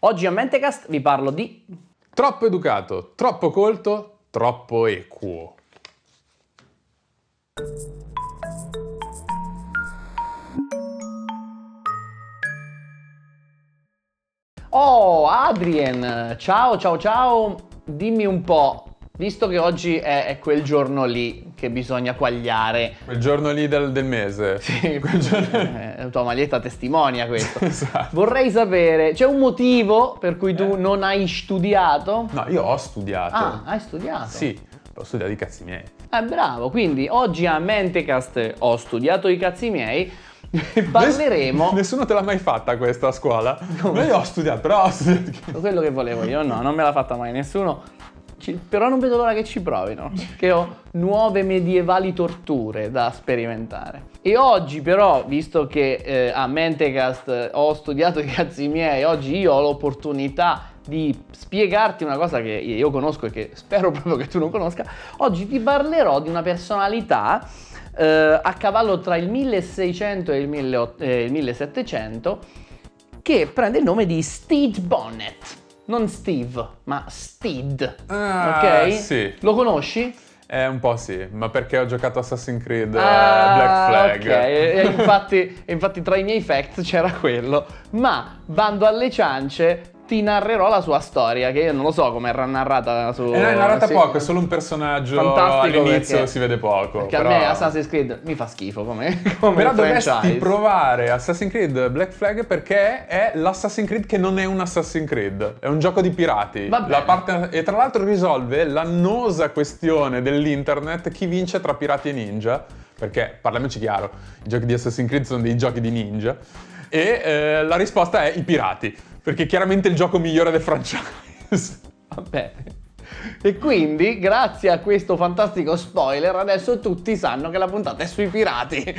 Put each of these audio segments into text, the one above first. Oggi a Mentecast vi parlo di... Troppo educato, troppo colto, troppo equo. Oh, Adrien! Ciao! Dimmi un po', visto che oggi è quel giorno lì che bisogna quagliare. Quel giorno lì del mese. Sì, quel giorno... La tua maglietta testimonia questo. Esatto. Vorrei sapere, c'è un motivo per cui tu non hai studiato? No, io ho studiato. Ah, hai studiato? Sì, ho studiato i cazzi miei. Bravo, quindi oggi a Mentecast ho studiato i cazzi miei. Parleremo. Nessuno te l'ha mai fatta questa a scuola? No, io ho studiato, però ho studiato. Quello che volevo io, no, non me l'ha fatta mai nessuno. Però non vedo l'ora che ci provino, che ho nuove medievali torture da sperimentare. E oggi però, visto che a Mentecast ho studiato i cazzi miei, oggi io ho l'opportunità di spiegarti una cosa che io conosco e che spero proprio che tu non conosca. Oggi ti parlerò di una personalità a cavallo tra il 1600 e il 1700 che prende il nome di Stede Bonnet. Non Steve, ma Stede. Ah, ok? Sì. Lo conosci? Un po' sì, ma perché ho giocato Assassin's Creed Black Flag. Ok, infatti tra i miei facts c'era quello. Ma, bando alle ciance, ti narrerò la sua storia, che io non lo so come era narrata su... È narrata poco, è solo un personaggio fantastico all'inizio, si vede poco. Perché però... a me Assassin's Creed mi fa schifo come però franchise. Dovresti provare Assassin's Creed Black Flag perché è l'Assassin's Creed che non è un Assassin's Creed, è un gioco di pirati. E tra l'altro risolve l'annosa questione dell'internet, chi vince tra pirati e ninja, perché, parliamoci chiaro, i giochi di Assassin's Creed sono dei giochi di ninja, e la risposta è i pirati. Perché chiaramente il gioco migliore del franchise. Vabbè. E quindi, grazie a questo fantastico spoiler, adesso tutti sanno che la puntata è sui pirati.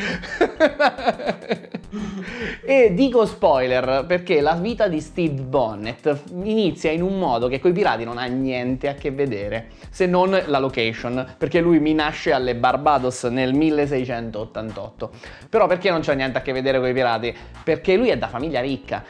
E dico spoiler perché la vita di Stede Bonnet inizia in un modo che coi pirati non ha niente a che vedere, se non la location, perché lui nasce alle Barbados nel 1688. Però perché non c'ha niente a che vedere coi pirati? Perché lui è da famiglia ricca,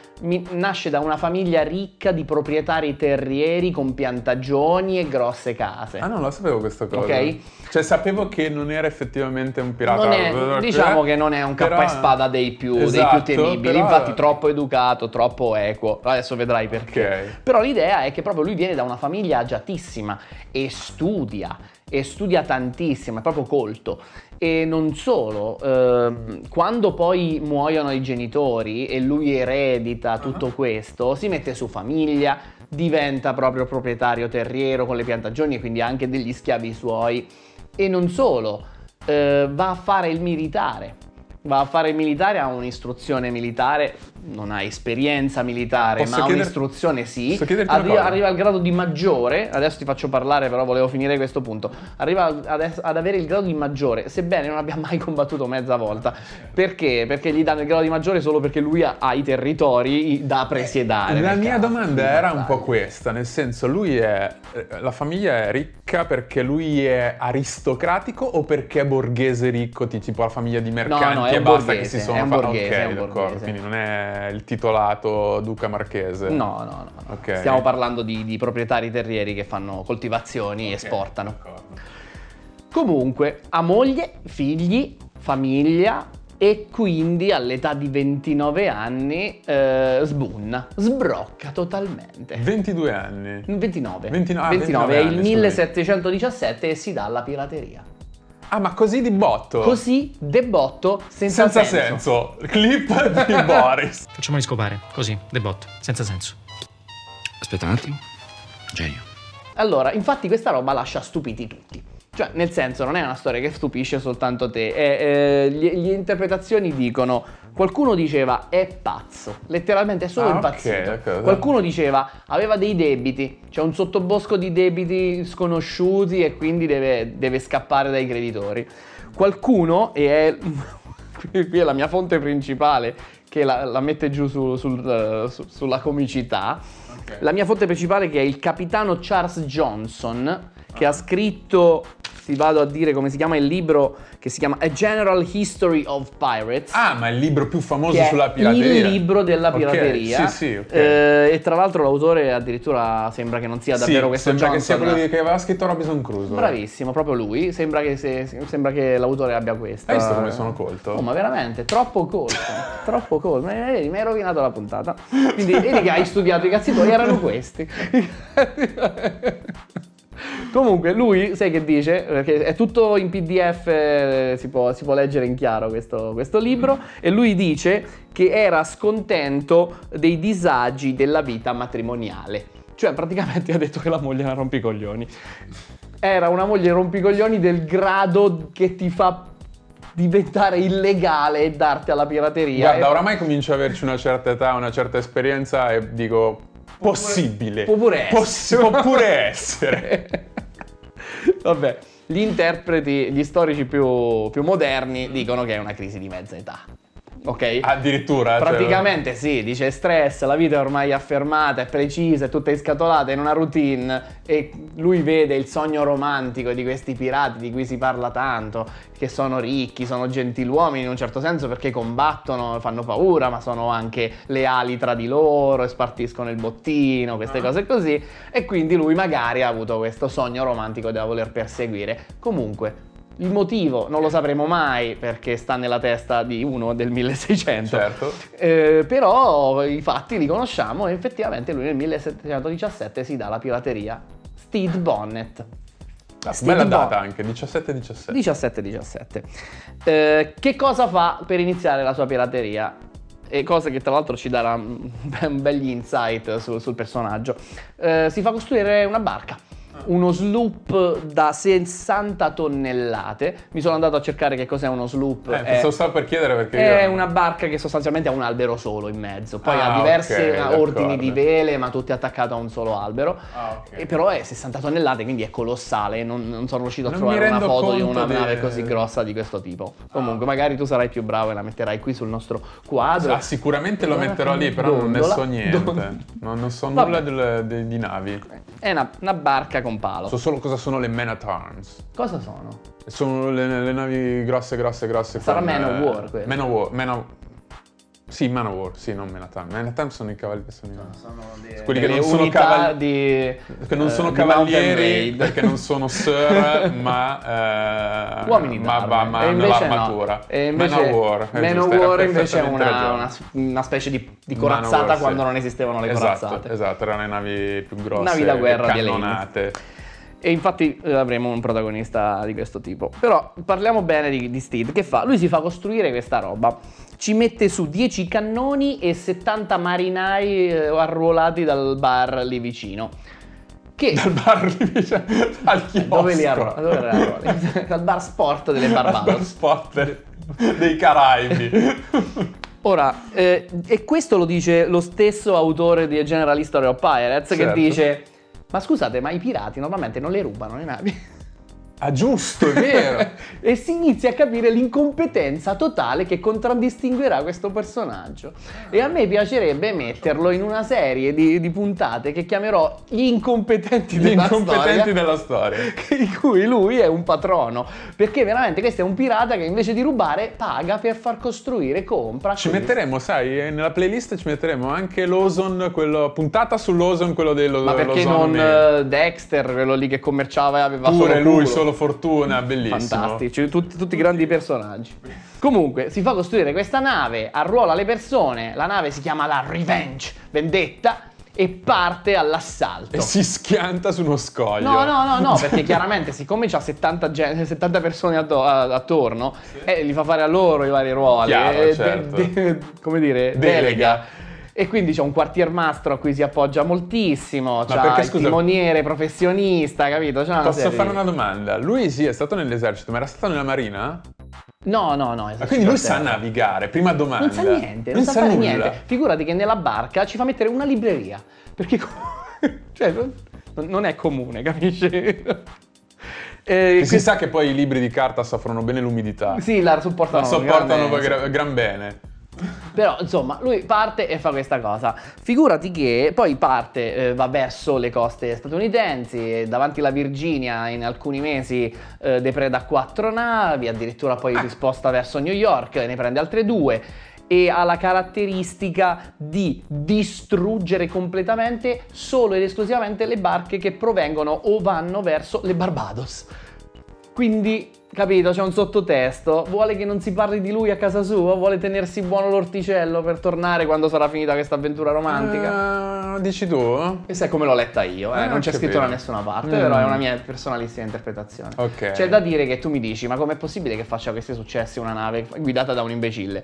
nasce da una famiglia ricca di proprietari terrieri con piantagioni e grosse case. Ah, non lo sapevo questa cosa. Ok. Cioè sapevo che non era effettivamente un pirata. Diciamo che non è un cappa e spada dei più. Esatto, dei più temibili, però... infatti troppo educato, troppo equo, adesso vedrai perché. Okay. Però l'idea è che proprio lui viene da una famiglia agiatissima e studia tantissimo, è proprio colto. E non solo, quando poi muoiono i genitori e lui eredita tutto questo, si mette su famiglia, diventa proprio proprietario terriero con le piantagioni e quindi anche degli schiavi suoi. E non solo, va a fare il militare. Ha un'istruzione militare, non ha esperienza militare, un'istruzione sì. Arriva al grado di maggiore, adesso ti faccio parlare però volevo finire questo punto. Arriva ad avere il grado di maggiore, sebbene non abbia mai combattuto mezza volta. Perché? Perché gli danno il grado di maggiore solo perché lui ha i territori da presiedare. La mia domanda era un po' questa, nel senso la famiglia è ricca perché lui è aristocratico o perché è borghese ricco, tipo la famiglia di mercanti? No, e basta borghese, che si sono fatti. Ok, d'accordo. Quindi non è il titolato duca marchese. No. Okay. Stiamo parlando di proprietari terrieri che fanno coltivazioni e esportano. D'accordo. Comunque, ha moglie, figli, famiglia e quindi all'età di 29 anni sbrocca totalmente. 22 anni? 29. È il 1717 e si dà alla pirateria. Ah, ma così di botto? Così, de botto, senza senso. Clip di Boris. Facciamoli scopare, così, de botto, senza senso. Aspetta un attimo, genio. Allora, infatti questa roba lascia stupiti tutti. Cioè, nel senso, non è una storia che stupisce soltanto te. Le interpretazioni dicono... Qualcuno diceva è pazzo, letteralmente è solo impazzito. Okay. Qualcuno diceva aveva dei debiti, c'è un sottobosco di debiti sconosciuti e quindi deve scappare dai creditori. Qualcuno, qui è la mia fonte principale che la mette giù sulla comicità, la mia fonte principale che è il capitano Charles Johnson che ha scritto ti vado a dire come si chiama il libro, che si chiama A General History of Pirates. Ah, ma è il libro più famoso sulla pirateria. Il libro della pirateria. Okay, sì, sì, okay. E tra l'altro l'autore addirittura sembra che non sia davvero questo Johnson. Sembra che sia quello che aveva scritto Robinson Crusoe. Bravissimo, proprio lui. Sembra che l'autore abbia questa. Hai visto come sono colto? Oh, ma veramente, troppo colto. Troppo colto. Mi hai rovinato la puntata. Quindi vedi che hai studiato i cazzi tuoi, erano questi. Comunque lui, sai che dice? Perché è tutto in PDF, si può leggere in chiaro questo libro, e lui dice che era scontento dei disagi della vita matrimoniale. Cioè praticamente ha detto che la moglie era rompicoglioni. Era una moglie rompicoglioni del grado che ti fa diventare illegale e darti alla pirateria. Guarda, oramai comincio ad averci una certa età, una certa esperienza e dico... Possibile. Può pure essere. Vabbè, gli interpreti, gli storici più moderni dicono che è una crisi di mezza età. Ok? Addirittura? Praticamente sì, dice stress, la vita è ormai affermata, è precisa, è tutta inscatolata in una routine, e lui vede il sogno romantico di questi pirati di cui si parla tanto, che sono ricchi, sono gentiluomini in un certo senso perché combattono, fanno paura, ma sono anche leali tra di loro e spartiscono il bottino, queste cose così, e quindi lui magari ha avuto questo sogno romantico da voler perseguire. Comunque il motivo non lo sapremo mai perché sta nella testa di uno del 1600, certo. Però i fatti li conosciamo, e effettivamente lui nel 1717 si dà alla pirateria. Stede Bonnet. Bella data anche, 1717. 1717. Che cosa fa per iniziare la sua pirateria? E cosa che tra l'altro ci darà un bel insight sul personaggio. Si fa costruire una barca. Uno sloop da 60 tonnellate. Mi sono andato a cercare che cos'è uno sloop. Stavo per chiedere perché. È una barca che sostanzialmente ha un albero solo in mezzo. Poi ha diversi ordini di vele, ma tutti attaccati a un solo albero. E però è 60 tonnellate, quindi è colossale. Non sono riuscito a trovare una foto di una nave così grossa di questo tipo. Comunque, magari tu sarai più bravo e la metterai qui sul nostro quadro. Sicuramente lo metterò lì, però non ne so niente. Non so nulla di navi. È una barca con palo. So solo cosa sono le men at arms. Cosa sono? Sono le navi grosse. Sarà Man of War, non Men at Arms. Men at Arms sono i cavalieri. Quelli che non sono cavalieri. Che non sono cavalieri perché non sono sir, ma. Uomini d'arme. E invece l'armatura. No. E invece Man of War. Man of War invece è una specie di corazzata War, quando non esistevano le corazzate. Esatto, erano le navi più grosse. Navi da guerra, cannonate. E infatti avremo un protagonista di questo tipo. Però parliamo bene di Stede. Che fa? Lui si fa costruire questa roba. Ci mette su 10 cannoni e 70 marinai arruolati dal bar lì vicino. Dal bar lì vicino? Al chiosco? Dove li arruolati? Dal bar sport delle Barbados. Dal bar sport dei Caraibi. Ora, e questo lo dice lo stesso autore di General History of Pirates, certo. Che dice... Ma scusate, ma i pirati normalmente non le rubano le navi? Ah, giusto, è vero! E si inizia a capire l'incompetenza totale che contraddistinguerà questo personaggio. E a me piacerebbe metterlo in una serie di puntate che chiamerò Gli incompetenti della storia. Di cui lui è un patrono. Perché veramente questo è un pirata che invece di rubare paga per far costruire, compra. Ci metteremo, sai, nella playlist ci metteremo anche l'Ozone, quello puntata sull'Ozone, quello dello. Ma perché non Dexter, quello lì che commerciava e aveva pure lui solo fortuna, bellissimo. Fantastici, tutti grandi personaggi. Comunque, si fa costruire questa nave, arruola le persone, la nave si chiama la Revenge, vendetta, e parte all'assalto. E si schianta su uno scoglio. No, perché chiaramente siccome c'ha 70 persone attorno, sì. Li fa fare a loro i vari ruoli. Chiaro, certo. Come dire, delega. E quindi c'è un quartiermastro a cui si appoggia moltissimo, c'è il timoniere professionista, capito? Posso fare una domanda? Lui sì, è stato nell'esercito, ma era stato nella marina? No. Ma quindi lui sa navigare, prima domanda. Non sa niente, non sa fare niente. Figurati che nella barca ci fa mettere una libreria, perché cioè, non è comune, capisci? Si sa che poi i libri di carta soffrono bene l'umidità. Sì, la sopportano gran bene. Però insomma lui parte e fa questa cosa. Figurati che poi parte, va verso le coste statunitensi, davanti alla Virginia in alcuni mesi depreda 4 navi, addirittura poi risposta verso New York, ne prende altre 2. E ha la caratteristica di distruggere completamente solo ed esclusivamente le barche che provengono o vanno verso le Barbados. Quindi, capito, c'è un sottotesto, vuole che non si parli di lui a casa sua, vuole tenersi buono l'orticello per tornare quando sarà finita questa avventura romantica. Dici tu? Questa è come l'ho letta io, non c'è scritto da nessuna parte, però è una mia personalissima interpretazione. Okay. C'è da dire che tu mi dici, ma com'è possibile che faccia questi successi una nave guidata da un imbecille?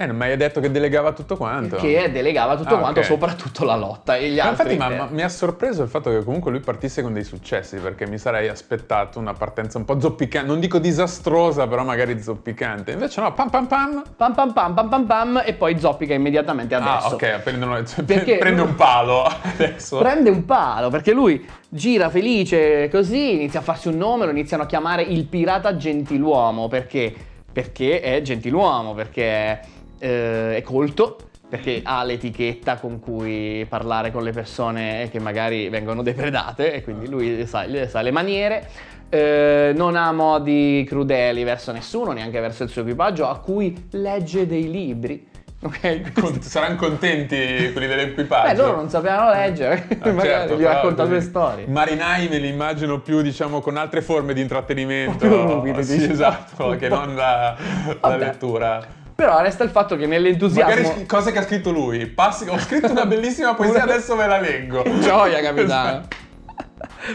Non mi hai detto che delegava tutto quanto? Che delegava tutto quanto, okay. Soprattutto la lotta e gli altri. Infatti mi ha sorpreso il fatto che comunque lui partisse con dei successi, perché mi sarei aspettato una partenza un po' zoppicante, non dico disastrosa, però magari zoppicante. Invece no, pam pam pam. Pam pam pam pam pam pam, e poi zoppica immediatamente adesso. Ah, ok, prende un palo adesso. Prende un palo, perché lui gira felice così, inizia a farsi un nome, lo iniziano a chiamare il pirata gentiluomo, perché è gentiluomo, perché è colto, perché ha l'etichetta con cui parlare con le persone che magari vengono depredate, e quindi lui sa le maniere, non ha modi crudeli verso nessuno, neanche verso il suo equipaggio, a cui legge dei libri. Okay. Saranno contenti quelli dell'equipaggio. Loro non sapevano leggere, magari certo, gli racconta due storie. Marinai me li immagino più, diciamo, con altre forme di intrattenimento, sì, esatto, che non la lettura. Però resta il fatto che nell'entusiasmo... Magari cose che ha scritto lui. Ho scritto una bellissima poesia, adesso ve la leggo. Che gioia, capitano.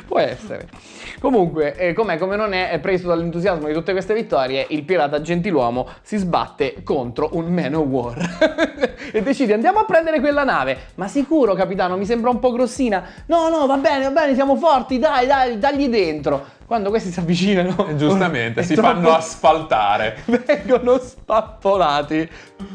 Può essere. Comunque, com'è come non è, preso dall'entusiasmo di tutte queste vittorie, il pirata gentiluomo si sbatte contro un man-o-war e decide: andiamo a prendere quella nave. Ma sicuro, capitano, mi sembra un po' grossina. No, va bene, siamo forti, dai, tagli dentro. Quando questi si avvicinano, giustamente, si fanno asfaltare. Vengono spappolati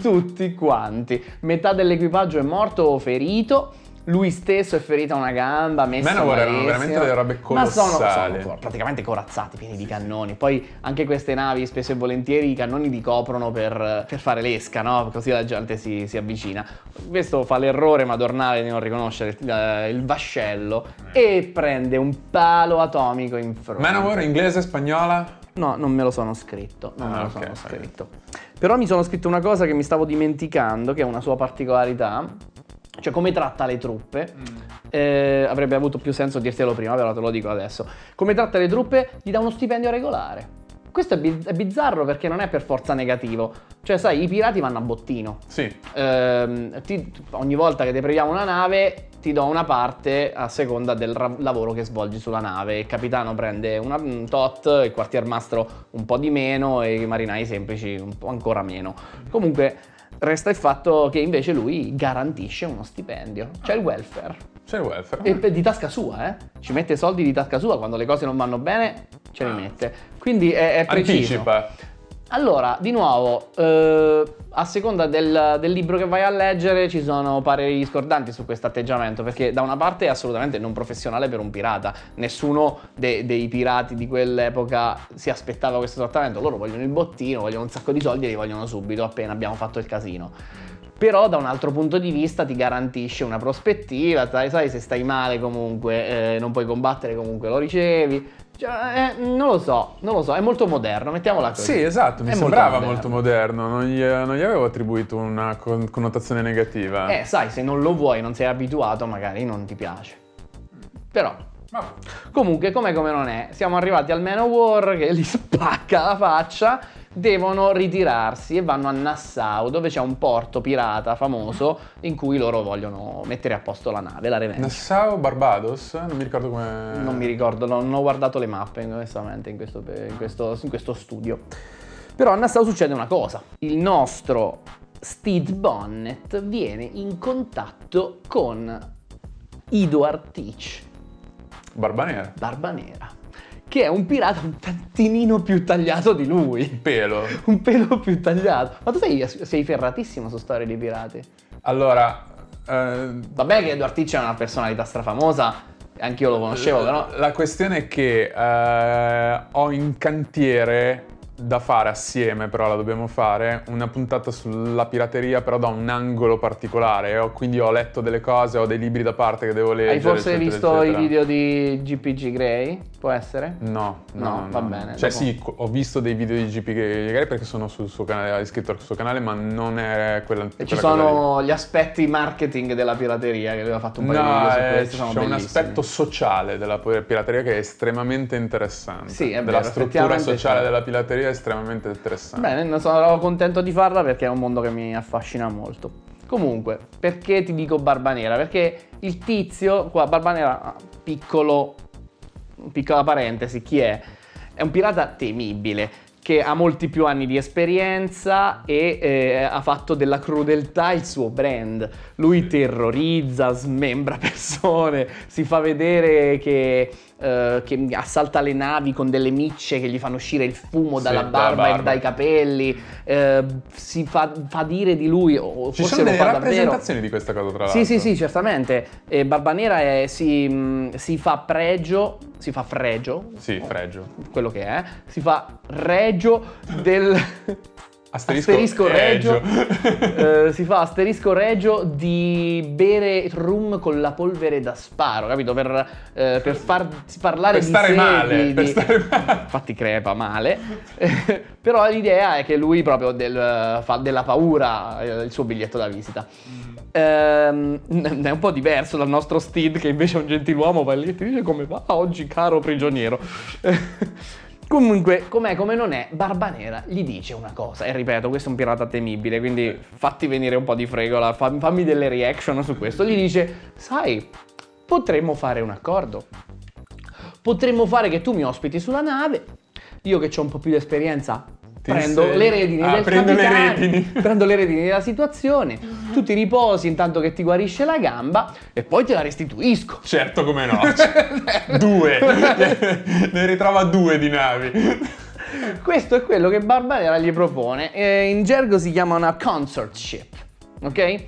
tutti quanti. Metà dell'equipaggio è morto o ferito. Lui stesso è ferito a una gamba, messo malissimo. Erano veramente delle robe colossali. Ma sono praticamente corazzati, pieni di cannoni. Poi anche queste navi, spesso e volentieri, i cannoni li coprono per fare l'esca, no? Così la gente si avvicina. Questo fa l'errore madornale di non riconoscere il vascello e prende un palo atomico in fronte. Manowar inglese, spagnola? No, non me lo sono scritto. Non me lo sono scritto. Però mi sono scritto una cosa che mi stavo dimenticando, che è una sua particolarità. Cioè, come tratta le truppe, avrebbe avuto più senso dirtelo prima, però te lo dico adesso. Come tratta le truppe, gli dà uno stipendio regolare. Questo è bizzarro, perché non è per forza negativo. Cioè, sai, i pirati vanno a bottino. Sì. Ogni volta che depreviamo una nave, ti do una parte a seconda del lavoro che svolgi sulla nave. Il capitano prende un tot, il quartiermastro un po' di meno e i marinai semplici un po' ancora meno. Comunque... resta il fatto che invece lui garantisce uno stipendio, cioè il welfare. C'è il welfare. E di tasca sua, ci mette soldi di tasca sua, quando le cose non vanno bene ce li mette. Quindi è preciso. Anticipa. Allora, di nuovo, a seconda del libro che vai a leggere ci sono pareri discordanti su questo atteggiamento, perché da una parte è assolutamente non professionale per un pirata. Nessuno dei pirati di quell'epoca si aspettava questo trattamento. Loro vogliono il bottino, vogliono un sacco di soldi e li vogliono subito, appena abbiamo fatto il casino. Però da un altro punto di vista ti garantisce una prospettiva, sai se stai male comunque, non puoi combattere, comunque lo ricevi. Cioè, non lo so, è molto moderno, mettiamola così. Sì, esatto, mi sembrava molto moderno, non gli avevo attribuito una connotazione negativa. Sai, se non lo vuoi, non sei abituato, magari non ti piace. Però, comunque, com'è come non è, siamo arrivati al Manowar che gli spacca la faccia, devono ritirarsi e vanno a Nassau, dove c'è un porto pirata famoso in cui loro vogliono mettere a posto la nave, la Revenge. Nassau, Barbados? Non mi ricordo come... Non mi ricordo, non ho guardato le mappe onestamente in questo studio. Però a Nassau succede una cosa. Il nostro Stede Bonnet viene in contatto con Edward Teach. Barba nera. Che è un pirata un tantinino più tagliato di lui. Un pelo più tagliato. Ma tu sei ferratissimo su storie di pirati. Allora... Vabbè che Edward Teach è una personalità strafamosa, anch'io lo conoscevo, però... La questione è che ho in cantiere da fare assieme, però la dobbiamo fare, una puntata sulla pirateria però da un angolo particolare. Quindi ho letto delle cose, ho dei libri da parte che devo leggere. Hai forse eccetera, visto eccetera. I video di GPG Grey? Può essere? No. Va bene. Cioè dopo. Sì, ho visto dei video di GPG Grey perché sono sul suo canale, iscritto al suo canale, ma non è quella. E ci sono gli aspetti marketing della pirateria che aveva fatto un paio di video su questo. C'è un aspetto sociale della pirateria che è estremamente interessante. Sì, è vero, della struttura sociale della pirateria è estremamente interessante. Bene, non sono contento di farla perché è un mondo che mi affascina molto. Comunque, perché ti dico Barbanera? Perché il tizio qua, Barbanera, piccola parentesi, chi è? È un pirata temibile che ha molti più anni di esperienza e ha fatto della crudeltà il suo brand. Lui terrorizza, smembra persone, si fa vedere che assalta le navi con delle micce che gli fanno uscire il fumo dalla barba e dai capelli, si fa dire di lui, o ci forse sono delle rappresentazioni davvero di questa cosa, tra l'altro. Sì, certamente. Barbanera si fa fregio, quello che è, si fa regio del asterisco regio. Si fa asterisco regio di bere rum con la polvere da sparo, capito? Per parlare per di sé male, di... Per stare male. Infatti crepa male. Però l'idea è che lui proprio fa della paura il suo biglietto da visita. È un po' diverso dal nostro Steed, che invece è un gentiluomo, va lì e ti dice come va oggi caro prigioniero. Comunque, com'è, come non è, Barbanera gli dice una cosa. E ripeto, questo è un pirata temibile, quindi fatti venire un po' di fregola, fammi delle reaction su questo. Gli dice, sai, potremmo fare un accordo. Potremmo fare che tu mi ospiti sulla nave, io che c'ho un po' più di esperienza, prendo le redini della situazione, tu ti riposi intanto che ti guarisce la gamba e poi te la restituisco. Certo, come no. Ne ritrova 2 di navi. Questo è quello che Barbanera gli propone, in gergo si chiama una consortship, ok?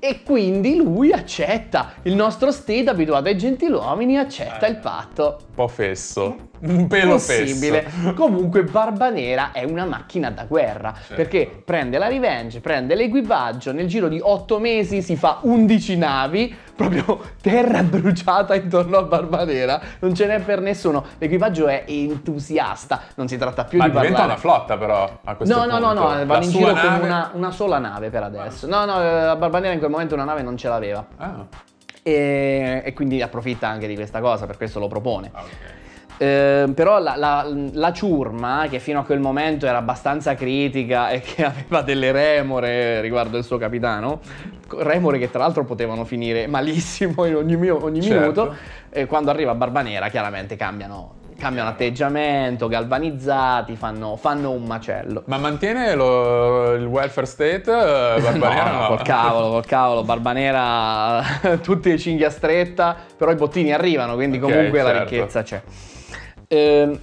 E quindi lui accetta, il nostro Stede, abituato ai gentiluomini, accetta il patto. Un po' fesso, un pelo possibile. Fesso. Comunque Barbanera è una macchina da guerra, certo, perché prende la Revenge, prende l'equipaggio, nel giro di 8 mesi si fa 11 navi, proprio terra bruciata intorno a Barbanera, non ce n'è per nessuno, l'equipaggio è entusiasta, non si tratta più di diventa una flotta però a questo punto. No, vanno in giro nave... con una sola nave per adesso. No, Barbanera in quel momento una nave non ce l'aveva. E quindi approfitta anche di questa cosa, per questo lo propone. Però la ciurma, che fino a quel momento era abbastanza critica e che aveva delle remore riguardo il suo capitano, remore che tra l'altro potevano finire malissimo in ogni certo. minuto, quando arriva Barbanera chiaramente cambiano atteggiamento, galvanizzati, fanno un macello. Ma mantiene il welfare state? Barbanera no. Col cavolo, Barbanera tutti cinghia stretta, però i bottini arrivano, quindi comunque certo. La ricchezza c'è.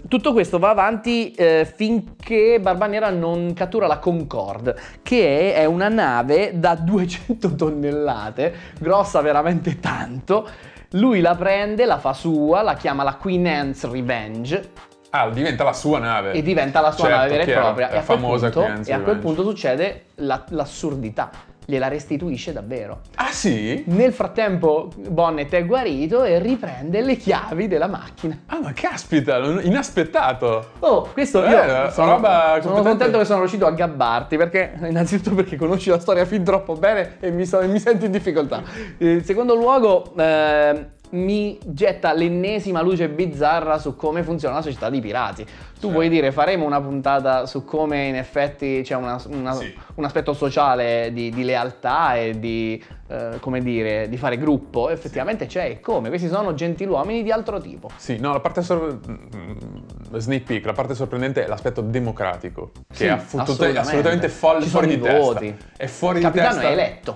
Tutto questo va avanti finché Barbanera non cattura la Concorde, che è una nave da 200 tonnellate, grossa veramente tanto. Lui la prende, la fa sua, la chiama la Queen Anne's Revenge. Diventa la sua nave. E diventa la sua nave vera e propria. È famosa Queen Anne's Revenge. E a quel punto succede l'assurdità. Gliela restituisce davvero. Ah sì? Nel frattempo Bonnet è guarito e riprende le chiavi della macchina. Ma caspita, inaspettato. Questo io sono contento che sono riuscito a gabbarti, perché innanzitutto perché conosci la storia fin troppo bene e mi sento in difficoltà. In secondo luogo mi getta l'ennesima luce bizzarra su come funziona la società di pirati. Tu puoi dire, faremo una puntata su come in effetti c'è un aspetto sociale di lealtà e di come dire, di fare gruppo. Effettivamente c'è, e come questi sono gentiluomini di altro tipo. Sì, no, la parte sneak peek, la parte sorprendente è l'aspetto democratico, che è assolutamente folle, fuori di testa. È fuori di testa. Il capitano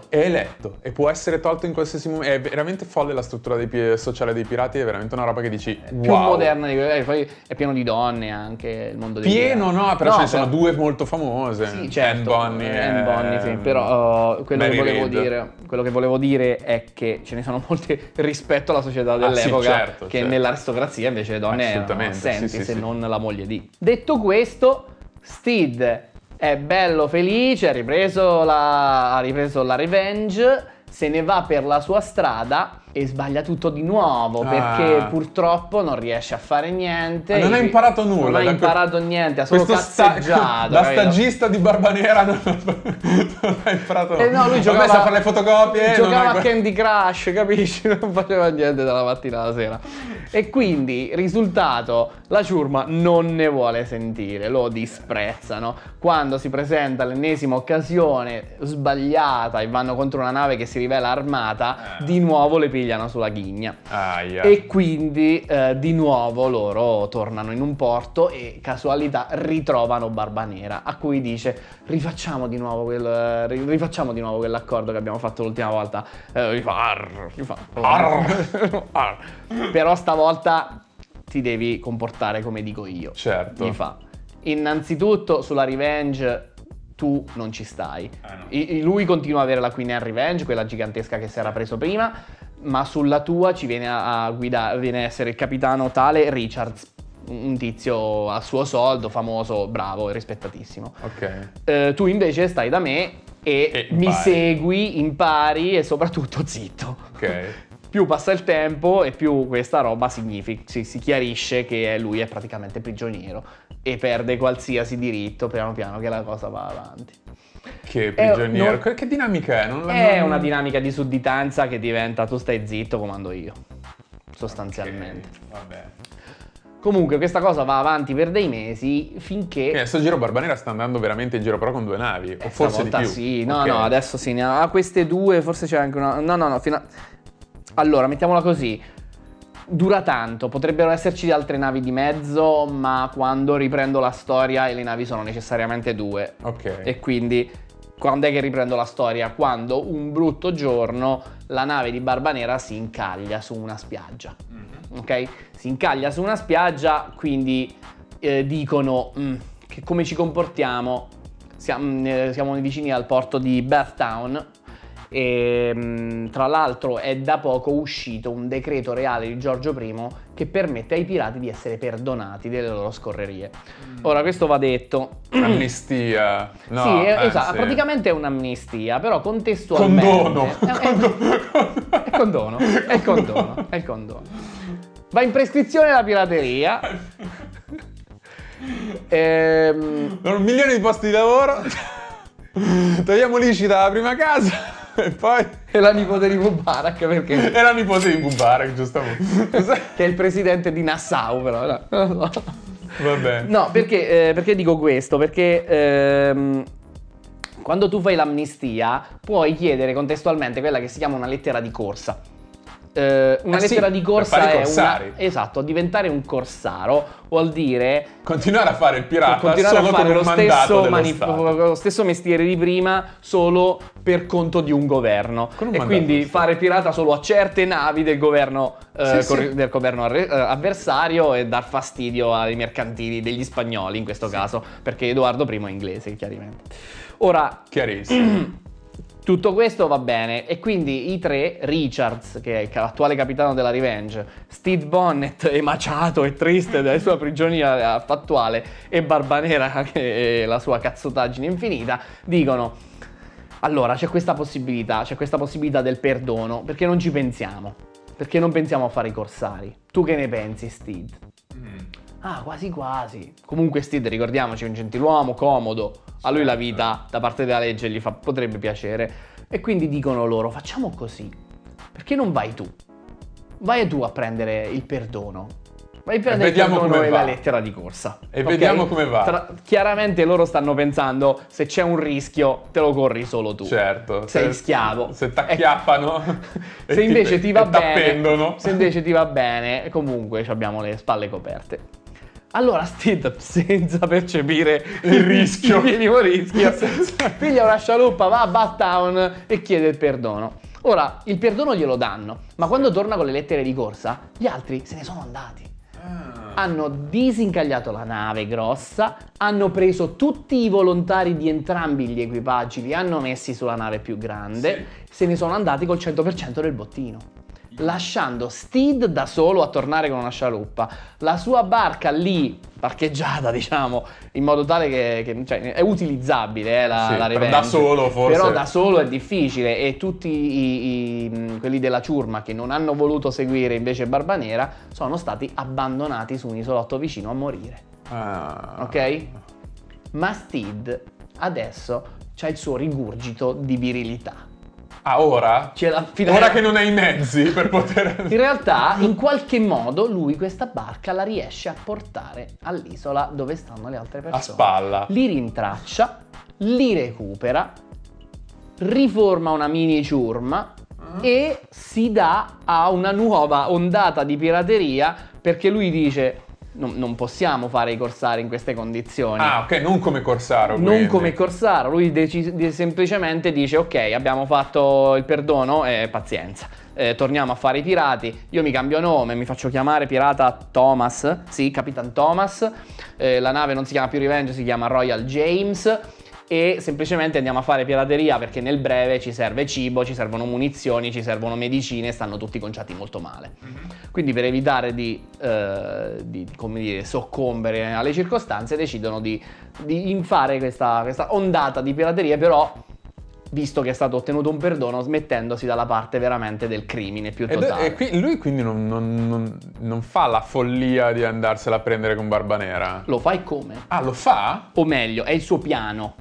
è eletto e può essere tolto in qualsiasi momento. È veramente folle la struttura sociale dei pirati, è veramente una roba che dici è più moderna di quella. Poi è pieno di donne anche il mondo dei pirati. Però ce ne sono 2 molto famose. Sì, certo. Anne Bonny, però quello Mary che volevo Reed. dire, Quello che volevo dire è che ce ne sono molte rispetto alla società dell'epoca, sì, certo, che certo. Nell'aristocrazia invece le donne erano assenti, sì, se sì, non la moglie di. Detto questo, Stede è bello felice, ha ripreso la Revenge, se ne va per la sua strada e sbaglia tutto di nuovo, perché purtroppo non riesce a fare niente. Non ha imparato nulla. Non ha imparato niente, ha solo cazzeggiato. La stagista di Barbanera non ha imparato nulla. No, lui giocava a fare le fotocopie. Giocava a Candy Crush, capisci? Non faceva niente dalla mattina alla sera. E quindi, risultato, la ciurma non ne vuole sentire, lo disprezzano. Quando si presenta l'ennesima occasione sbagliata e vanno contro una nave che si rivela armata, di nuovo le pigliano sulla ghigna. Aia. E quindi di nuovo loro tornano in un porto e casualità ritrovano Barbanera, a cui dice: rifacciamo di nuovo quell'accordo che abbiamo fatto l'ultima volta. Però stavolta ti devi comportare come dico io. Certo. Gli fa: innanzitutto sulla Revenge tu non ci stai. No. Lui continua ad avere la Queen Anne's Revenge, quella gigantesca che si era preso prima, ma sulla tua ci viene a guidare, viene a essere il capitano tale Richards, un tizio a suo soldo, famoso, bravo e rispettatissimo. Ok. Tu invece stai da me e mi segui, impari e soprattutto zitto. Ok. Più passa il tempo e più questa roba si chiarisce che lui è praticamente prigioniero e perde qualsiasi diritto piano piano che la cosa va avanti. Che prigioniero? Che dinamica è? Una dinamica di sudditanza che diventa tu stai zitto, comando io, sostanzialmente. Okay, vabbè. Comunque questa cosa va avanti per dei mesi finché... Adesso giro Barbanera sta andando veramente in giro però con due navi, o forse di più. Sì, no, okay. No, adesso sì, ne ha queste due, forse c'è anche una... No, fino a... Allora, mettiamola così, dura tanto, potrebbero esserci altre navi di mezzo, ma quando riprendo la storia e le navi sono necessariamente due. Ok. E quindi, quando è che riprendo la storia? Quando un brutto giorno la nave di Barbanera si incaglia su una spiaggia, ok? Si incaglia su una spiaggia, quindi dicono che come ci comportiamo? Siamo vicini al porto di Bath Town. E tra l'altro è da poco uscito un decreto reale di Giorgio I che permette ai pirati di essere perdonati delle loro scorrerie. Ora questo va detto. Amnistia. No, sì, esatto, sì. Praticamente è un'amnistia, però contestualmente È condono. Va in prescrizione la pirateria. Un milione di posti di lavoro. Togliamo l'ICI dalla prima casa. E poi è la nipote di Mubarak, perché è la nipote di Mubarak, giustamente. Che è il presidente di Nassau, però no. Vabbè. No, perché dico questo? Perché quando tu fai l'amnistia puoi chiedere contestualmente quella che si chiama una lettera di corsa. Di corsa è diventare un corsaro vuol dire continuare a fare il pirata, continuare solo a fare lo stesso mestiere di prima, solo per conto di un governo, e quindi fare pirata solo a certe navi del governo del governo avversario, e dar fastidio ai mercantili degli spagnoli in questo caso, perché Edoardo I è inglese, chiaramente. Ora chiarissimo. Tutto questo va bene, e quindi i tre, Richards, che è l'attuale capitano della Revenge, Stede Bonnet, emaciato e triste della sua prigionia fattuale, e Barbanera, che è la sua cazzotaggine infinita, dicono: allora c'è questa possibilità del perdono, perché non ci pensiamo? Perché non pensiamo a fare i corsari? Tu che ne pensi, Stede? Ah, quasi quasi. Comunque Stede, ricordiamoci, è un gentiluomo, comodo. A lui la vita da parte della legge potrebbe piacere. E quindi dicono loro: facciamo così. Perché non vai tu? Vai tu a prendere il perdono. Vai a prendere il perdono e la lettera di corsa. E vediamo come va. Chiaramente loro stanno pensando: se c'è un rischio, te lo corri solo tu. Certo. Sei schiavo. Se t'acchiappano. Se invece ti va bene. T'appendono. Se invece ti va bene, comunque abbiamo le spalle coperte. Allora Stede, senza percepire il minimo rischio, piglia una scialuppa, va a Bath Town e chiede il perdono. Ora, il perdono glielo danno, ma quando torna con le lettere di corsa, gli altri se ne sono andati. hanno disincagliato la nave grossa, hanno preso tutti i volontari di entrambi gli equipaggi, li hanno messi sulla nave più grande, sì, se ne sono andati col 100% del bottino, lasciando Stede da solo a tornare con una scialuppa, la sua barca lì parcheggiata, diciamo, in modo tale che cioè, è utilizzabile la Revenge, da solo forse, però da solo è difficile, e tutti quelli della ciurma che non hanno voluto seguire invece Barbanera sono stati abbandonati su un isolotto vicino a morire. Ok? Ma Stede adesso c'ha il suo rigurgito di virilità. Ora? Ora che non hai i mezzi per poter... In realtà, in qualche modo, lui questa barca la riesce a portare all'isola dove stanno le altre persone. A spalla. Li rintraccia, li recupera, riforma una mini ciurma e si dà a una nuova ondata di pirateria, perché lui dice... Non possiamo fare i corsari in queste condizioni. Non come corsaro. Non come corsaro. Lui semplicemente dice: ok, abbiamo fatto il perdono, pazienza, torniamo a fare i pirati. Io mi cambio nome, mi faccio chiamare pirata Thomas. Sì, Capitan Thomas. La nave non si chiama più Revenge, si chiama Royal James. E semplicemente andiamo a fare pirateria, perché nel breve ci serve cibo, ci servono munizioni, ci servono medicine, stanno tutti conciati molto male. Quindi per evitare di come dire, soccombere alle circostanze, decidono di fare questa ondata di pirateria, però visto che è stato ottenuto un perdono, smettendosi dalla parte veramente del crimine più totale. E qui, lui quindi non fa la follia di andarsela a prendere con Barbanera. Lo fa, e come? Lo fa? O meglio, è il suo piano.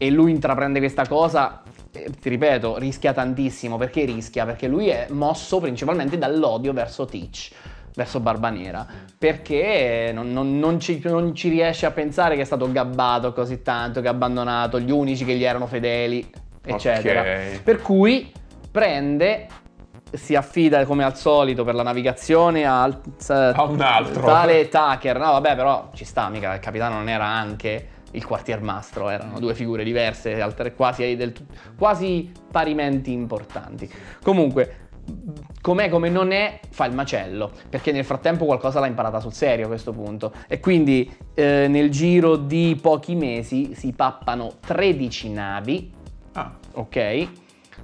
E lui intraprende questa cosa, ti ripeto, rischia tantissimo. Perché rischia? Perché lui è mosso principalmente dall'odio verso Teach, verso Barbanera, perché non ci riesce a pensare che è stato gabbato così tanto, che ha abbandonato gli unici che gli erano fedeli, eccetera. Okay. Per cui si affida come al solito per la navigazione a un altro, tale Tucker. No vabbè, però ci sta, mica il capitano non era anche il quartiermastro, erano due figure diverse, quasi parimenti importanti. Comunque, com'è come non è, fa il macello, perché nel frattempo qualcosa l'ha imparata sul serio a questo punto, e quindi nel giro di pochi mesi si pappano 13 navi. Ok,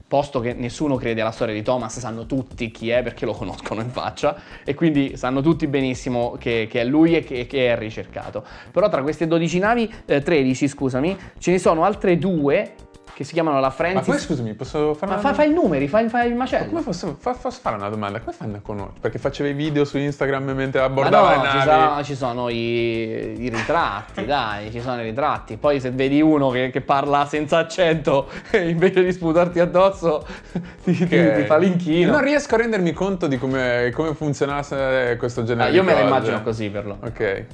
posto che nessuno crede alla storia di Thomas, sanno tutti chi è perché lo conoscono in faccia, e quindi sanno tutti benissimo che è lui e che è ricercato. Però tra queste 13 navi, ce ne sono altre due che si chiamano la Francis. Ma poi scusami, posso fare una... fai i numeri, fai il macello. Ma come posso fare una domanda? Come fanno a conoscere? Perché facevi video su Instagram mentre abbordava le navi. Ci sono i ritratti, dai, ci sono i ritratti. Poi se vedi uno che parla senza accento e invece di sputarti addosso ti fa l'inchino. Non riesco a rendermi conto di come funzionasse questo genere di cose. Io me la immagino così per loro. Ok.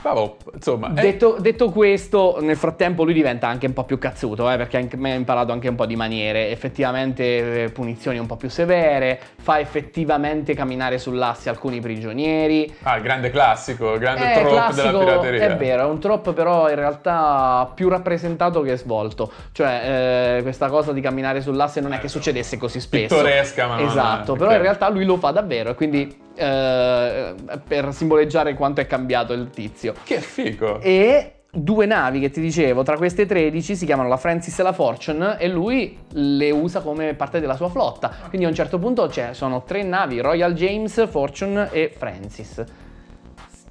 Bravo, insomma, detto questo, nel frattempo lui diventa anche un po' più cazzuto, perché ha imparato anche un po' di maniere, effettivamente punizioni un po' più severe, fa effettivamente camminare sull'asse alcuni prigionieri. Il grande classico, il grande trope della pirateria. È vero, è un trope però in realtà più rappresentato che svolto, cioè questa cosa di camminare sull'asse non è che succedesse così spesso. Pittoresca, ma esatto, però in realtà lui lo fa davvero, e quindi... per simboleggiare quanto è cambiato il tizio. Che figo! E due navi che ti dicevo, tra queste 13, si chiamano la Francis e la Fortune, e lui le usa come parte della sua flotta. Quindi a un certo punto sono tre navi: Royal James, Fortune e Francis.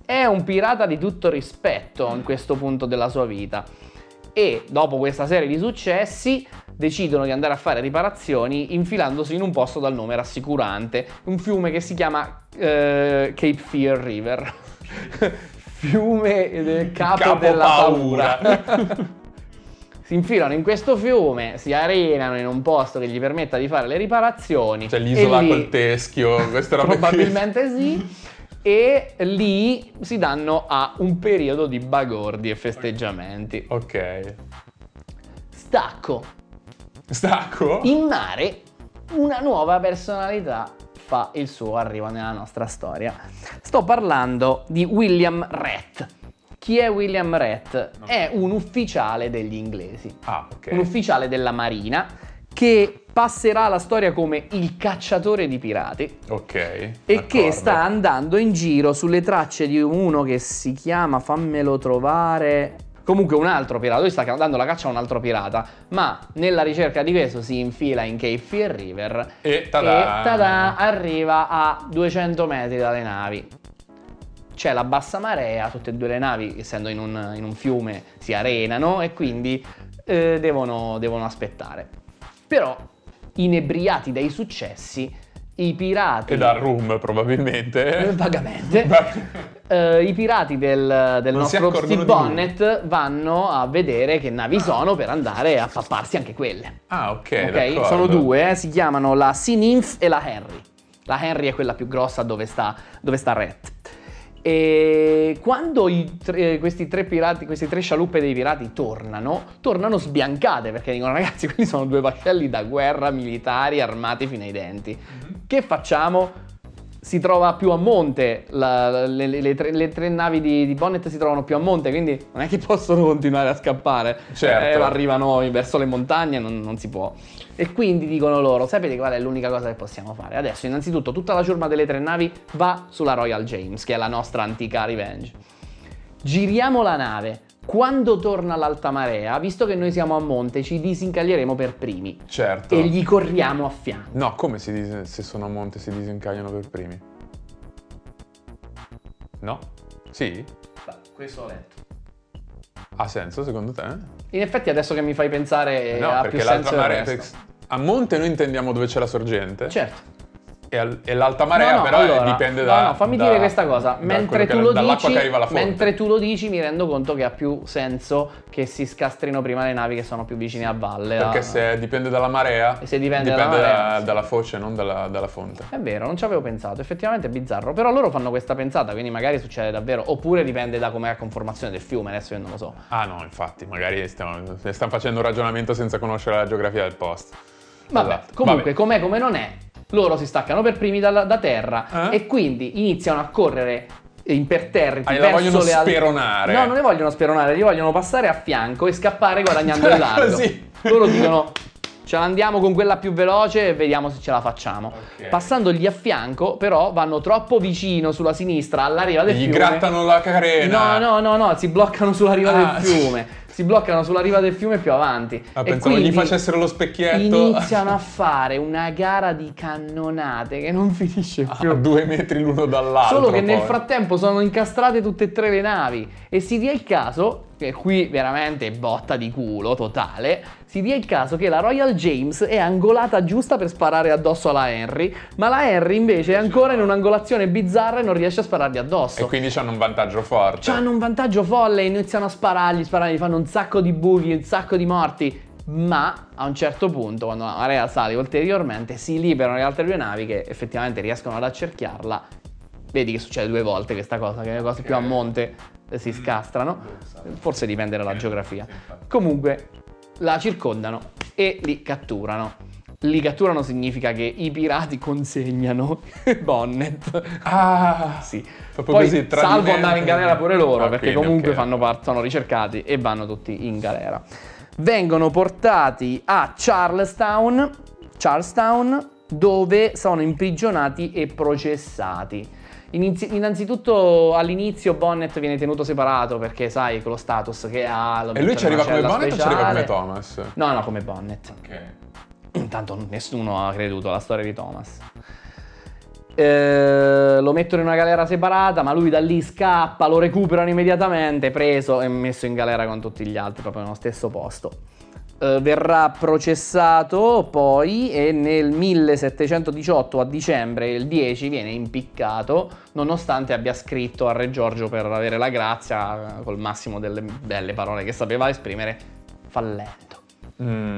È un pirata di tutto rispetto in questo punto della sua vita. E dopo questa serie di successi decidono di andare a fare riparazioni, infilandosi in un posto dal nome rassicurante, un fiume che si chiama Cape Fear River, fiume del capo della paura. Si infilano in questo fiume, si arenano in un posto che gli permetta di fare le riparazioni. Cioè l'isola col teschio, questa roba. Probabilmente sì. E lì si danno a un periodo di bagordi e festeggiamenti. Ok. Stacco? In mare una nuova personalità fa il suo arrivo nella nostra storia. Sto parlando di William Rhett. Chi è William Rhett? È un ufficiale degli inglesi. Un ufficiale della marina che passerà alla storia come il cacciatore di pirati. Ok. E d'accordo. Che sta andando in giro sulle tracce di uno che si chiama, fammelo trovare, comunque un altro pirata. Lui sta dando la caccia a un altro pirata, ma nella ricerca di questo si infila in Cape Fear River e tada, arriva a 200 metri dalle navi. C'è la bassa marea, tutte e due le navi, essendo in un fiume, si arenano e quindi devono aspettare. Però, inebriati dai successi, i pirati... E dal rum, probabilmente. Vagamente. I pirati del nostro Stede Bonnet vanno a vedere che navi sono per andare a papparsi anche quelle. Ah, ok, d'accordo. Sono due, si chiamano la Sea Nymph e la Henry. La Henry è quella più grossa dove sta Rhett. E quando queste tre scialuppe dei pirati tornano sbiancate, perché dicono: ragazzi, quelli sono due vascelli da guerra, militari, armati fino ai denti. Che facciamo? Si trova più a monte, le tre navi di Bonnet si trovano più a monte, quindi non è che possono continuare a scappare. Certo. Arrivano verso le montagne, non si può. E quindi dicono loro: sapete qual è l'unica cosa che possiamo fare? Adesso innanzitutto tutta la ciurma delle tre navi va sulla Royal James, che è la nostra antica Revenge. Giriamo la nave. Quando torna l'alta marea, visto che noi siamo a monte, ci disincaglieremo per primi. Certo. E gli corriamo a fianco. No, come se sono a monte si disincagliano per primi? No? Sì? Beh, questo ho letto. Ha senso secondo te? In effetti adesso che mi fai pensare, no, ha più senso del resto. A monte noi intendiamo dove c'è la sorgente. Certo. E l'alta marea, no, però allora, dipende da... No, fammi dire questa cosa. Mentre tu lo dici mi rendo conto che ha più senso che si scastrino prima le navi che sono più vicine a valle. Perché se dipende dalla marea, e se dipende dalla marea, dalla foce, non dalla fonte. È vero, non ci avevo pensato, effettivamente è bizzarro. Però loro fanno questa pensata, quindi magari succede davvero. Oppure dipende da com'è la conformazione del fiume, adesso io non lo so. Ah no, infatti, magari stiamo facendo un ragionamento senza conoscere la geografia del posto. Vabbè, esatto. Comunque, com'è come non è. Loro si staccano per primi da terra e quindi iniziano a correre imperterriti verso le altre. Speronare. No, non le vogliono speronare, li vogliono passare a fianco e scappare guadagnando il largo. Così. Loro dicono: ce la andiamo con quella più veloce e vediamo se ce la facciamo. Okay. Passandogli a fianco, però, vanno troppo vicino sulla sinistra alla riva del fiume. Gli grattano la carena. No, si bloccano sulla riva del fiume. Si bloccano sulla riva del fiume più avanti. Ah, pensavo gli facessero lo specchietto. Iniziano a fare una gara di cannonate che non finisce più. A 2 metri l'uno dall'altro. Solo che poi, nel frattempo sono incastrate tutte e tre le navi. E si dia il caso, che qui veramente botta di culo totale, si dia il caso che la Royal James è angolata giusta per sparare addosso alla Henry, ma la Henry invece è ancora in un'angolazione bizzarra e non riesce a sparargli addosso. E quindi c'hanno un vantaggio forte. C'hanno un vantaggio folle, iniziano a sparargli, fanno un sacco di buchi, un sacco di morti, ma a un certo punto, quando la marea sale ulteriormente, si liberano le altre due navi che effettivamente riescono ad accerchiarla. Vedi che succede 2 volte questa cosa, che le cose più a monte si scastrano, forse dipende dalla geografia. Comunque la circondano e li catturano. Li catturano significa che i pirati consegnano Bonnet. Ah, sì. Poi così, salvo andare in galera pure loro, perché comunque sono ricercati e vanno tutti in galera. Vengono portati a Charlestown, dove sono imprigionati e processati. Innanzitutto all'inizio Bonnet viene tenuto separato perché sai con lo status che ha. E lui ci arriva come Bonnet speciale. O ci arriva come Thomas? No, come Bonnet. Ok. Intanto nessuno ha creduto alla storia di Thomas. Lo mettono in una galera separata, ma lui da lì scappa, lo recuperano immediatamente, preso e messo in galera con tutti gli altri proprio nello stesso posto. Verrà processato poi e nel 1718 a dicembre, il 10, viene impiccato nonostante abbia scritto al re Giorgio per avere la grazia, col massimo delle belle parole che sapeva esprimere, fallendo.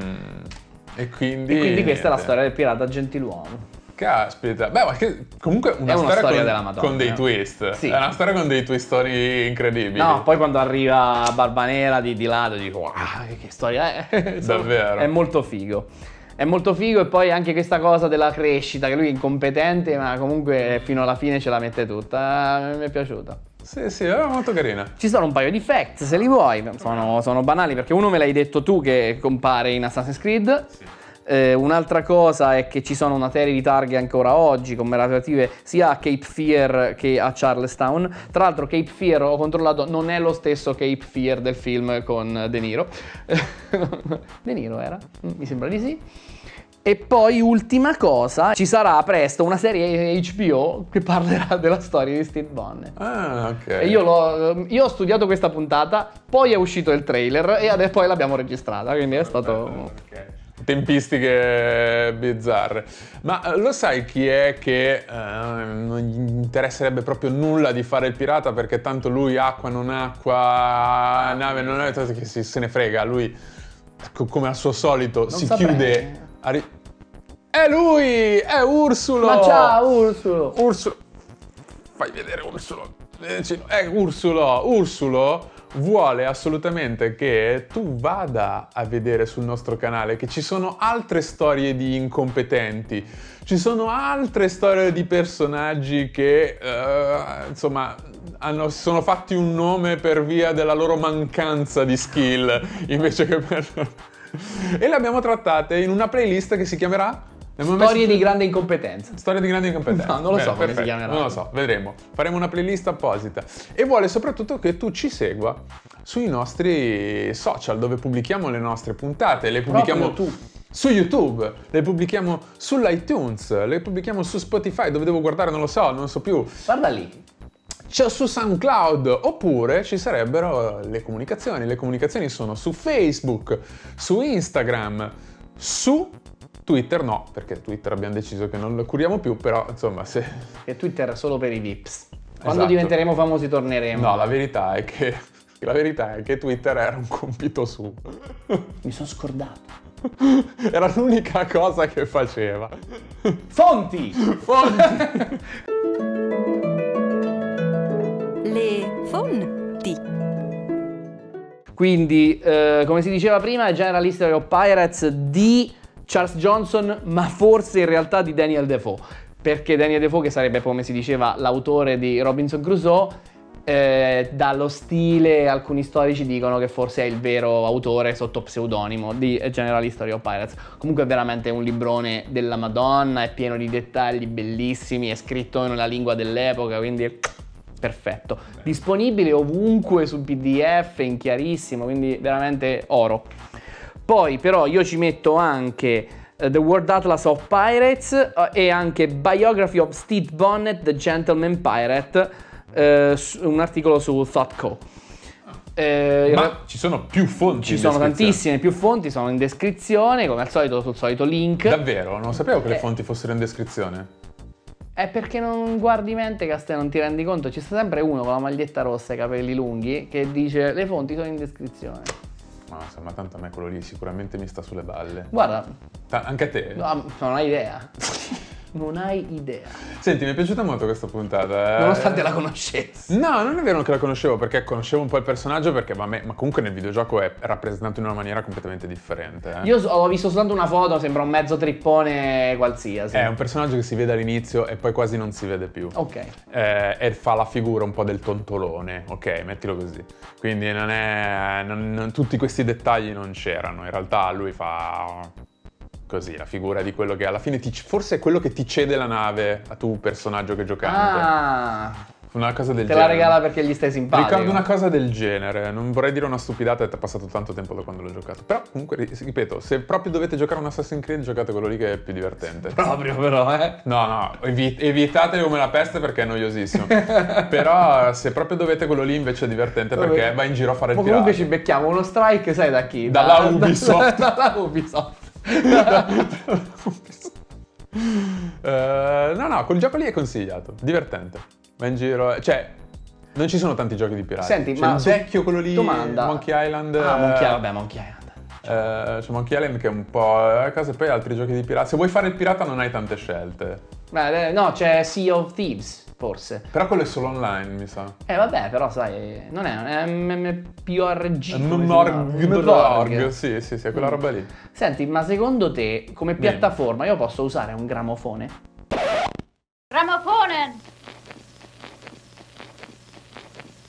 E quindi questa è la storia del pirata gentiluomo. Caspita, beh, ma che comunque è una storia della Madonna, con dei twist. Sì. È una storia con dei twistori incredibili. No, poi quando arriva Barbanera di lato dico: wow, che storia è! Davvero. È molto figo. È molto figo, e poi anche questa cosa della crescita, che lui è incompetente, ma comunque fino alla fine ce la mette tutta. Mi è piaciuta. Sì, è molto carina. Ci sono un paio di facts, se li vuoi. Sono banali, perché uno me l'hai detto tu che compare in Assassin's Creed. Sì. Un'altra cosa è che ci sono una serie di targhe ancora oggi commemorative sia a Cape Fear che a Charlestown. Tra l'altro Cape Fear, ho controllato, non è lo stesso Cape Fear del film con De Niro. De Niro era? Mi sembra di sì. E poi ultima cosa, ci sarà presto una serie HBO che parlerà della storia di Stede Bonnet. Ah, ok. E io ho studiato questa puntata, poi è uscito il trailer e adesso poi l'abbiamo registrata, quindi è stato... Okay. Tempistiche bizzarre. Ma lo sai chi è che non gli interesserebbe proprio nulla di fare il pirata, perché tanto lui acqua, nave, non è, che se ne frega, lui come al suo solito non si saprei. Chiude... È lui! È Ursulo! Ma ciao Ursulo! Ursulo! Fai vedere Ursulo! È Ursulo! Ursulo vuole assolutamente che tu vada a vedere sul nostro canale che ci sono altre storie di incompetenti, ci sono altre storie di personaggi che insomma sono fatti un nome per via della loro mancanza di skill invece che per... E le abbiamo trattate in una playlist che si chiamerà Storie di grande incompetenza. No, non lo so come si chiamerà. Non lo so, vedremo. Faremo una playlist apposita. E vuole soprattutto che tu ci segua sui nostri social, dove pubblichiamo le nostre puntate. Le pubblichiamo su YouTube, le pubblichiamo sull'iTunes, le pubblichiamo su Spotify, dove devo guardare, non so più. Guarda lì. C'è su SoundCloud, oppure ci sarebbero le comunicazioni. Le comunicazioni sono su Facebook, su Instagram, su Twitter no, perché Twitter abbiamo deciso che non lo curiamo più, però insomma se... Che Twitter è solo per i VIPs. Quando diventeremo famosi torneremo. No, la verità è che Twitter era un compito suo. Mi sono scordato. Era l'unica cosa che faceva. Fonti! Le fonti. Quindi, come si diceva prima, General History of Pirates di Charles Johnson, ma forse in realtà di Daniel Defoe, perché Daniel Defoe, che sarebbe, come si diceva, l'autore di Robinson Crusoe, dallo stile alcuni storici dicono che forse è il vero autore sotto pseudonimo di General History of Pirates. Comunque è veramente un librone della Madonna, è pieno di dettagli bellissimi, è scritto nella lingua dell'epoca, quindi... perfetto, disponibile ovunque su PDF in chiarissimo, quindi veramente oro. Poi però io ci metto anche The World Atlas of Pirates e anche Biography of Stede Bonnet, The Gentleman Pirate, un articolo su ThoughtCo. Ma ci sono più fonti? Ci sono tantissime più fonti, sono in descrizione come al solito sul solito link. Davvero? Non sapevo che le fonti fossero in descrizione. È perché non guardi Mentecast e non ti rendi conto, c'è sempre uno con la maglietta rossa e i capelli lunghi che dice le fonti sono in descrizione. No, ma tanto a me quello lì sicuramente mi sta sulle balle. Guarda. Anche a te? No, non hai idea. Non hai idea. Senti, mi è piaciuta molto questa puntata. Nonostante la conoscessi. No, non è vero che la conoscevo, perché conoscevo un po' il personaggio, perché ma comunque nel videogioco è rappresentato in una maniera completamente differente. Io ho visto soltanto una foto, sembra un mezzo trippone qualsiasi. È un personaggio che si vede all'inizio e poi quasi non si vede più. Ok. E fa la figura un po' del tontolone, ok, mettilo così. Quindi non tutti questi dettagli non c'erano, in realtà lui fa... così, la figura di quello che alla fine forse è quello che ti cede la nave a tu personaggio che giocante. Ah, una cosa del genere. Te la regala perché gli stai simpatico. Ricordo una cosa del genere, non vorrei dire una stupidata, è passato tanto tempo da quando l'ho giocato. Però comunque, ripeto, se proprio dovete giocare un Assassin's Creed, giocate quello lì che è più divertente. Proprio però, No, evitatelo come la peste perché è noiosissimo. Però se proprio dovete quello lì invece è divertente perché vai in giro a fare il pirata. Comunque ci becchiamo uno strike, sai da chi? Dalla Ubisoft. Dalla Ubisoft. No, quel gioco lì è consigliato, divertente. Va in giro, cioè non ci sono tanti giochi di pirati. Senti, c'è ma il vecchio quello lì, domanda. Monkey Island. Ah, Monkey Island. C'è Monkey Island che è un po' a casa e poi altri giochi di pirati. Se vuoi fare il pirata non hai tante scelte. No, c'è Sea of Thieves. Forse. Però quello è solo online, mi sa. Vabbè, però sai, non è un MMORPG. MMORPG, sì, è quella roba lì. Senti, ma secondo te, come piattaforma, io posso usare un gramofone?